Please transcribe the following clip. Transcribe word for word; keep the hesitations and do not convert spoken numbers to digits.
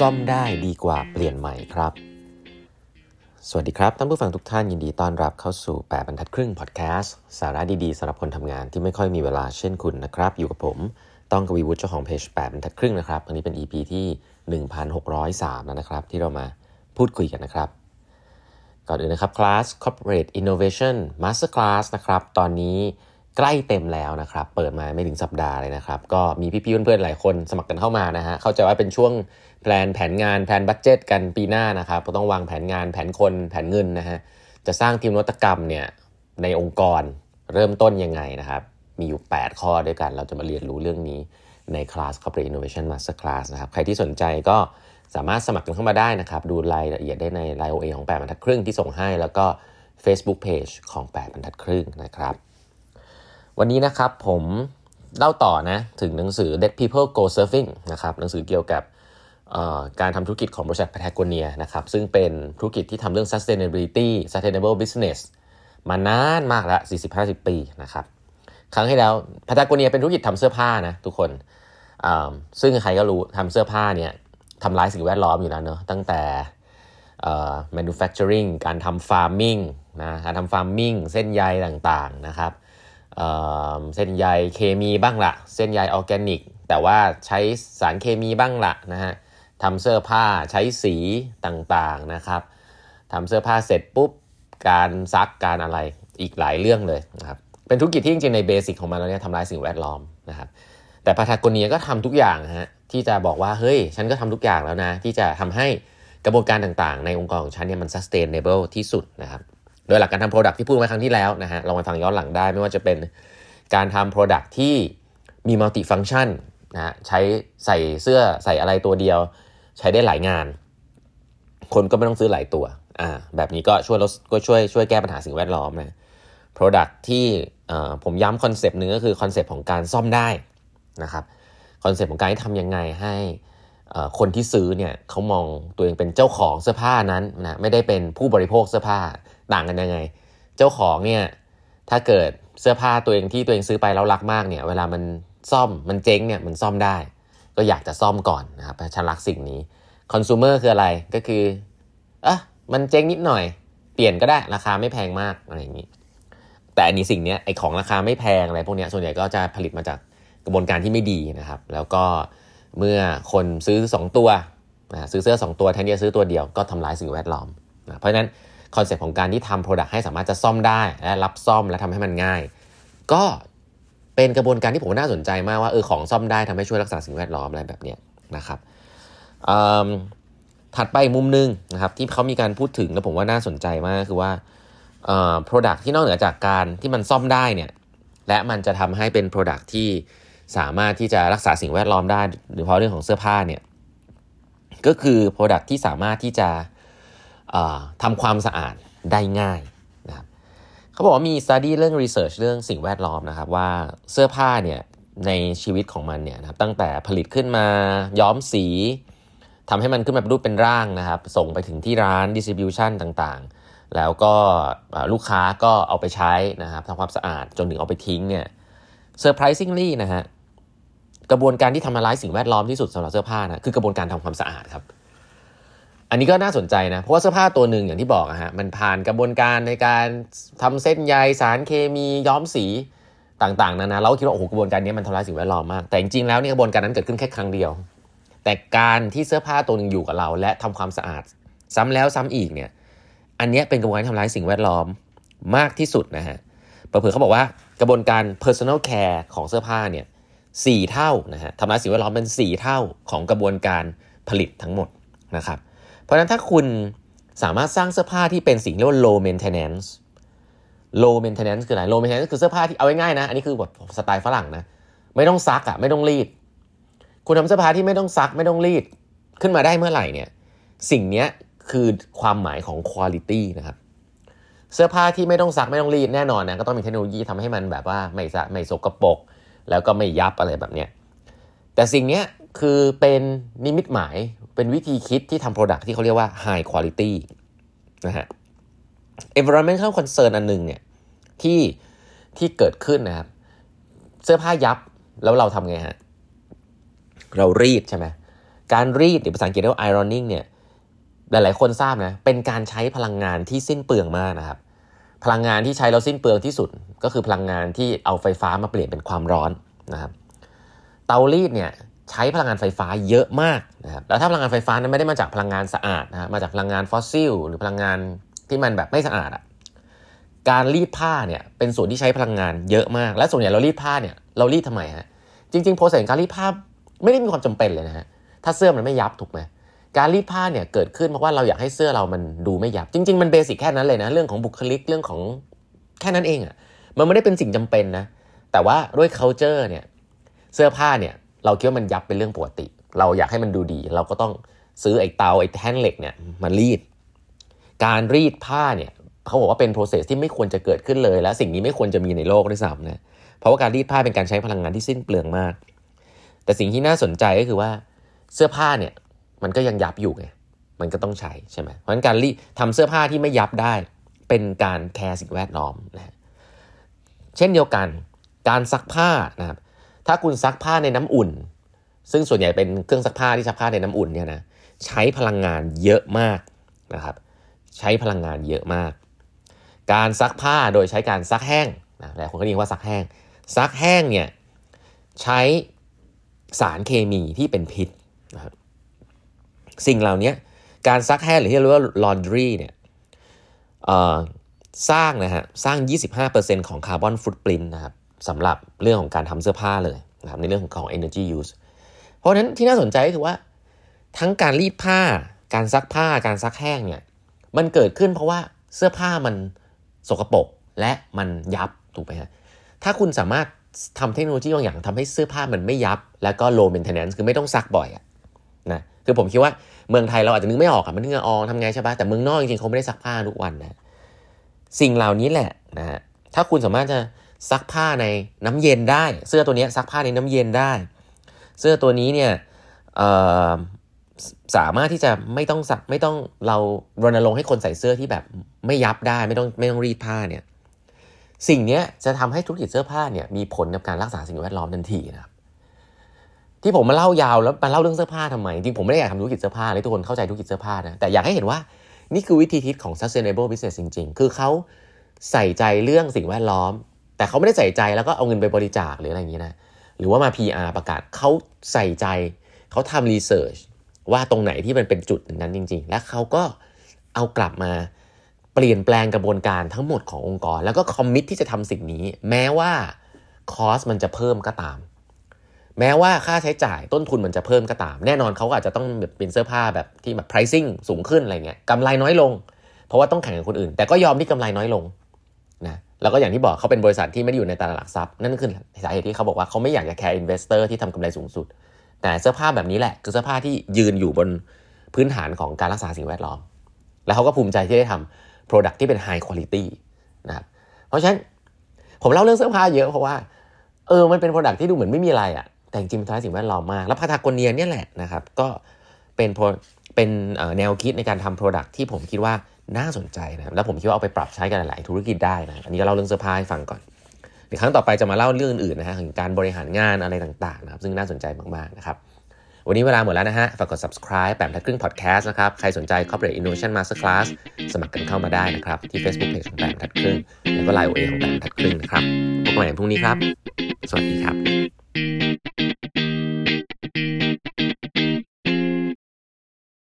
ซ่อมได้ดีกว่าเปลี่ยนใหม่ครับสวัสดีครับท่านผู้ฟังทุกท่านยินดีต้อนรับเข้าสู่แปดบรรทัดครึ่งพอดแคสต์สาระดีๆสำหรับคนทำงานที่ไม่ค่อยมีเวลาเช่นคุณนะครับอยู่กับผมต้องกวีวุฒิเจ้าของเพจแปดบรรทัดครึ่งนะครับวันนี้เป็น อี พี ที่หนึ่งพันหกร้อยสามแล้วนะครับที่เรามาพูดคุยกันนะครับก่อนอื่นนะครับคลาส Corporate Innovation Masterclass นะครับตอนนี้ใกล้เต็มแล้วนะครับเปิดมาไม่ถึงสัปดาห์เลยนะครับก็มีพี่ๆเพื่อนๆหลายคนสมัครกันเข้ามานะฮะเข้าใจว่าเป็นช่วงแพลนแผนงานแผนบัดเจ็ตกันปีหน้านะครับก็ต้องวางแผนงานแผนคนแผนเงินนะฮะจะสร้างทีมนวัตกรรมเนี่ยในองค์กรเริ่มต้นยังไงนะครับมีอยู่แปดข้อด้วยกันเราจะมาเรียนรู้เรื่องนี้ในคลาส Corporate Innovation Masterclass นะครับใครที่สนใจก็สามารถสมัครกันเข้ามาได้นะครับดูรายละเอียดได้ใน ไลน์ โอ เอ ของแปดบรรทัดครึ่งที่ส่งให้แล้วก็ Facebook Page ของแปดบรรทัดครึ่งนะครับวันนี้นะครับผมเล่าต่อนะถึงหนังสือ Dead People Go Surfing นะครับหนังสือเกี่ยวกับการทำธุรกิจของบริษัท Patagonia นะครับซึ่งเป็นธุรกิจที่ทำเรื่อง Sustainability Sustainable Business มานานมากแล้ว สี่สิบห้าสิบ ปีนะครับครั้งที่แล้ว Patagonia เป็นธุรกิจทำเสื้อผ้านะทุกคนซึ่งใครก็รู้ทำเสื้อผ้าเนี่ยทำร้ายสิ่งแวดล้อมอยู่แล้วเนอะตั้งแต่ manufacturing การทำ farming นะการทำ farming เส้นใยต่างๆนะครับเอ่อเส้นใยเคมีบ้างละเส้นใยออร์แกนิกแต่ว่าใช้สารเคมีบ้างละนะฮะทำเสื้อผ้าใช้สีต่างๆนะครับทำเสื้อผ้าเสร็จปุ๊บการซักการอะไรอีกหลายเรื่องเลยนะครับเป็นธุรกิจที่จริงๆในเบสิกของมันแล้วเนี่ยทำลายสิ่งแวดล้อมนะครับแต่ Patagonia ก็ทำทุกอย่างฮะที่จะบอกว่าเฮ้ยฉันก็ทำทุกอย่างแล้วนะที่จะทำให้กระบวนการต่างๆในองค์กรของฉันเนี่ยมัน sustainable ที่สุดนะครับโดยหลักการทำ product ที่พูดไว้ครั้งที่แล้วนะฮะลองไปฟังย้อนหลังได้ไม่ว่าจะเป็นการทำ product ที่มี multi function นะฮะใช้ใส่เสื้อใส่อะไรตัวเดียวใช้ได้หลายงานคนก็ไม่ต้องซื้อหลายตัวอ่าแบบนี้ก็ช่วยลดก็ช่วยช่วยแก้ปัญหาสิ่งแวดล้อมนะ product ที่เอ่อผมย้ำคอนเซปต์หนึ่งก็คือคอนเซปต์ของการซ่อมได้นะครับคอนเซปต์ของการที่ทำยังไงให้คนที่ซื้อเนี่ยเขามองตัวเองเป็นเจ้าของเสื้อผ้านั้นนะไม่ได้เป็นผู้บริโภคเสื้อผ้าต่างกันยังไงเจ้าของเนี่ยถ้าเกิดเสื้อผ้าตัวเองที่ตัวเองซื้อไปแล้วรักมากเนี่ยเวลามันซ่อมมันเจ๊งเนี่ยมันซ่อมได้ก็อยากจะซ่อมก่อนนะครับฉันรักสิ่งนี้คอน sumer คืออะไรก็คืออ่ะมันเจ๊งนิดหน่อยเปลี่ยนก็ได้ราคาไม่แพงมากอะไรอย่างนี้แต่อันนี้สิ่งเนี้ยไอของราคาไม่แพงอะไรพวกเนี้ยส่วนใหญ่ก็จะผลิตมาจากกระบวนการที่ไม่ดีนะครับแล้วก็เมื่อคนซื้อสองตัวนะซื้อเสื้อสองตัวแทนที่จะซื้อตัวเดียวก็ทำลายสิ่งแวดล้อมนะเพราะฉะนั้นคอนเซ็ปต์ของการที่ทำ product ให้สามารถจะซ่อมได้และรับซ่อมและทำให้มันง่ายก็เป็นกระบวนการที่ผมน่าสนใจมากว่าเออของซ่อมได้ทำให้ช่วยรักษาสิ่งแวดล้อมอะไรแบบนี้นะครับถัดไปมุมนึงนะครับที่เขามีการพูดถึงแล้วผมว่าน่าสนใจมากคือว่า product ที่นอกเหนือจากการที่มันซ่อมได้เนี่ยและมันจะทำให้เป็น product ที่สามารถที่จะรักษาสิ่งแวดล้อมได้โดยเฉพาะเรื่องของเสื้อผ้าเนี่ยก็คือ product ที่สามารถที่จะทำความสะอาดได้ง่ายนะครับเขาบอกว่ามี study เรื่อง research เรื่องสิ่งแวดล้อมนะครับว่าเสื้อผ้าเนี่ยในชีวิตของมันเนี่ยนะครับตั้งแต่ผลิตขึ้นมาย้อมสีทำให้มันขึ้นมาเป็นรูปเป็นร่างนะครับส่งไปถึงที่ร้าน distribution ต่างๆแล้วก็ลูกค้าก็เอาไปใช้นะครับทำความสะอาดจนถึงเอาไปทิ้งเนี่ย surprisingly นะฮะกระบวนการที่ทำลายสิ่งแวดล้อมที่สุดสำหรับเสื้อผ้านะคือกระบวนการทำความสะอาดครับอันนี้ก็น่าสนใจนะเพราะว่าเสื้อผ้าตัวหนึ่งอย่างที่บอกอะฮะมันผ่านกระบวนการในการทำเส้นใยสารเคมีย้อมสีต่างๆนานาเราคิดว่าโอ้โหกระบวนการนี้มันทำลายสิ่งแวดล้อมมากแต่จริงๆแล้วเนี่ยกระบวนการนั้นเกิดขึ้นแค่ครั้งเดียวแต่การที่เสื้อผ้าตัวนึงอยู่กับเราและทำความสะอาดซ้ำแล้วซ้ำอีกเนี่ยอันนี้เป็นกระบวนการทำลายสิ่งแวดล้อมมากที่สุดนะฮะเผื่อเขาบอกว่ากระบวนการ personal care ของเสื้อผ้าเนี่ยสี่เท่านะฮะทำลายสิ่งแวดล้อมเป็นสี่เท่าของกระบวนการผลิตทั้งหมดนะครับเพราะฉะนั้นถ้าคุณสามารถสร้างเสื้อผ้าที่เป็นสิ่งเรียกว่า low maintenance low maintenance คืออะไร low maintenance คือเสื้อผ้าที่เอาง่ายๆนะอันนี้คือแบบสไตล์ฝรั่งนะไม่ต้องซักอ่ะไม่ต้องรีดคุณทำเสื้อผ้าที่ไม่ต้องซักไม่ต้องรีดขึ้นมาได้เมื่อไหร่เนี่ยสิ่งนี้คือความหมายของ quality นะครับเสื้อผ้าที่ไม่ต้องซักไม่ต้องรีดแน่นอนนะก็ต้องมีเทคโนโลยีทำให้มันแบบว่าไม่สะไม่สกปรกแล้วก็ไม่ยับอะไรแบบเนี้ยแต่สิ่งนี้คือเป็นนิมิตหมายเป็นวิธีคิดที่ทำ product ที่เขาเรียกว่า high quality นะฮะ environmental concern อันนึงเนี่ยที่ที่เกิดขึ้นนะครับเสื้อผ้ายับแล้วเราทำไงฮะเรารีดใช่ไหม การรีดหรือภาษาอังกฤษเรียกว่า ironing เนี่ยหลายๆคนทราบนะเป็นการใช้พลังงานที่สิ้นเปลืองมากนะครับพลังงานที่ใช้แล้วสิ้นเปลืองที่สุดก็คือพลังงานที่เอาไฟฟ้ามาเปลี่ยนเป็นความร้อนนะครับเตารีดเนี่ยใช้พลังงานไฟฟ้าเยอะมากนะครับแล้วถ้าพลังงานไฟฟ้านั้นไม่ได้มาจากพลังงานสะอาดนะมาจากพลังงานฟอสซิลหรือพลังงานที่มันแบบไม่สะอาดอ่ะการรีดผ้าเนี่ยเป็นส่วนที่ใช้พลังงานเยอะมากและส่วนใหญ่เรารีดผ้าเนี่ยเรารีดทำไมฮะจริงๆโปรเซสการรีดผ้าไม่ได้มีความจำเป็นเลยนะฮะถ้าเสื้อมันไม่ยับถูกไหมการรีดผ้าเนี่ยเกิดขึ้นเพราะว่าเราอยากให้เสื้อเรามันดูไม่ยับจริงๆมันเบสิกแค่นั้นเลยนะเรื่องของบุคลิกเรื่องของแค่นั้นเองอ่ะมันไม่ได้เป็นสิ่งจำเป็นนะแต่ว่าด้วย culture เนี่ยเสื้อผ้าเนี่ยเราคิดว่ามันยับเป็นเรื่องปกติเราอยากให้มันดูดีเราก็ต้องซื้อไอ้เตาไอ้แท่งเหล็กเนี่ยมารีดการรีดผ้าเนี่ยเขาบอกว่าเป็น process ที่ไม่ควรจะเกิดขึ้นเลยและสิ่งนี้ไม่ควรจะมีในโลกด้วยซ้ำนะเพราะว่าการรีดผ้าเป็นการใช้พลังงานที่สิ้นเปลืองมากแต่สิ่งที่น่าสนใจก็คือว่าเสื้อผ้าเนี่ยมันก็ยังยับอยู่ไงมันก็ต้องใช้ใช่ไหมเพราะฉะนั้นการรีดทำเสื้อผ้าที่ไม่ยับได้เป็นการแคร์สิ่งแวดล้อมนะเช่นเดียวกันการซักผ้านะครับถ้าคุณซักผ้าในน้ำอุ่นซึ่งส่วนใหญ่เป็นเครื่องซักผ้าที่ซักผ้าในน้ำอุ่นเนี่ยนะใช้พลังงานเยอะมากนะครับใช้พลังงานเยอะมากการซักผ้าโดยใช้การซักแห้งนะหลายคนก็เรียกว่าซักแห้งซักแห้งเนี่ยใช้สารเคมีที่เป็นพิษนะครับสิ่งเหล่านี้การซักแห้งหรือที่เรียกว่า laundry เนี่ยสร้างนะฮะสร้าง ยี่สิบห้าเปอร์เซ็นต์ ของคาร์บอนฟุตปรินท์นะครับสำหรับเรื่องของการทำเสื้อผ้าเลยนะครับในเรื่องของ energy use เพราะฉะนั้นที่น่าสนใจก็คือว่าทั้งการรีดผ้าการซักผ้าการซักแห้งเนี่ยมันเกิดขึ้นเพราะว่าเสื้อผ้ามันสกปรกและมันยับถูกไหมฮะถ้าคุณสามารถทำเทคโนโลยีบางอย่างทำให้เสื้อผ้ามันไม่ยับแล้วก็ low maintenance คือไม่ต้องซักบ่อยอะนะคือผมคิดว่าเมืองไทยเราอาจจะนึกไม่ออกอะมันนึกออกทำไงใช่ปะแต่เมืองนอกจริงๆเขาไม่ได้ซักผ้าทุกวันนะสิ่งเหล่านี้แหละนะฮะถ้าคุณสามารถจะซักผ้าในน้ำเย็นได้เสื้อตัวนี้ซักผ้าในน้ำเย็นได้เสื้อตัวนี้เนี่ยสามารถที่จะไม่ต้องซักไม่ต้องเรารณรงค์ให้คนใส่เสื้อที่แบบไม่ยับได้ไม่ต้องไม่ต้องรีดผ้าเนี่ยสิ่งนี้จะทำให้ธุรกิจเสื้อผ้าเนี่ยมีผลกับการรักษาสิ่งแวดล้อมทันทีนะครับที่ผมมาเล่ายาวแล้วมาเล่าเรื่องเสื้อผ้าทำไมจริงผมไม่ได้อยากทำธุรกิจเสื้อผ้าเลยทุกคนเข้าใจธุรกิจเสื้อผ้านะแต่อยากให้เห็นว่านี่คือวิธีคิดของ sustainable business จริงๆคือเขาใส่ใจเรื่องสิ่งแวดล้อมแต่เขาไม่ได้ใส่ใจแล้วก็เอาเงินไปบริจาคหรืออะไรอย่างนี้นะหรือว่ามา พี อาร์ ประกาศเขาใส่ใจเขาทำรีเสิร์ชว่าตรงไหนที่มันเป็นจุดนั้นจริงๆและเขาก็เอากลับมาเปลี่ยนแปลงกระบวนการทั้งหมดขององค์กรแล้วก็คอมมิตที่จะทำสิ่งนี้แม้ว่าคอสมันจะเพิ่มก็ตามแม้ว่าค่าใช้จ่ายต้นทุนมันจะเพิ่มก็ตามแน่นอนเขาก็อาจจะต้องแบบเป็นเสื้อผ้าแบบที่แบบ pricing สูงขึ้นอะไรเงี้ยกำไรน้อยลงเพราะว่าต้องแข่งกับคนอื่นแต่ก็ยอมที่กำไรน้อยลงนะแล้วก็อย่างที่บอกเขาเป็นบริษัทที่ไม่ได้อยู่ในตลาดหลักทรัพย์นั่นคือสาเหตุที่เขาบอกว่าเขาไม่อยากจะแคร์อินเวสเตอร์ที่ทำกำไรสูงสุดแต่เสื้อผ้าแบบนี้แหละคือเสื้อผ้าที่ยืนอยู่บนพื้นฐานของการรักษาสิ่งแวดล้อมแล้วเขาก็ภูมิใจที่ได้ทำ product ที่เป็น high quality นะครับเพราะฉะนั้นผมเล่าเรื่องเสื้อผ้าเยอะเพราะว่าเออมันเป็น product ที่ดูเหมือนไม่มีอะไรอะแต่จริงมันทำให้สิ่งแวดล้อมมากแล้ว Patagonia เนี่ยแหละนะครับก็เป็นเป็นแนวคิดในการทำ product ที่ผมคิดว่าน่าสนใจนะแล้วผมคิดว่าเอาไปปรับใช้กันหลายธุรกิจได้นะอันนี้ก็เล่าเรื่องเสื้อผ้าให้ฟังก่อนเดี๋ยวครั้งต่อไปจะมาเล่าเรื่องอื่นๆนะฮะถึงการบริหารงานอะไรต่างๆนะครับซึ่งน่าสนใจมากๆนะครับวันนี้เวลาหมดแล้วนะฮะฝากกด subscribe แปมทัดครึ่ง podcast นะครับใครสนใจ Corporate Innovation Masterclass สมัครกันเข้ามาได้นะครับที่ Facebook Page ของแปมทัดครึ่งแล้วก็ ไลน์ โอ เอ ของแปมทัดครึ่งนะครับพบกันใหม่พรุ่งนี้ครับสวัสดีครับ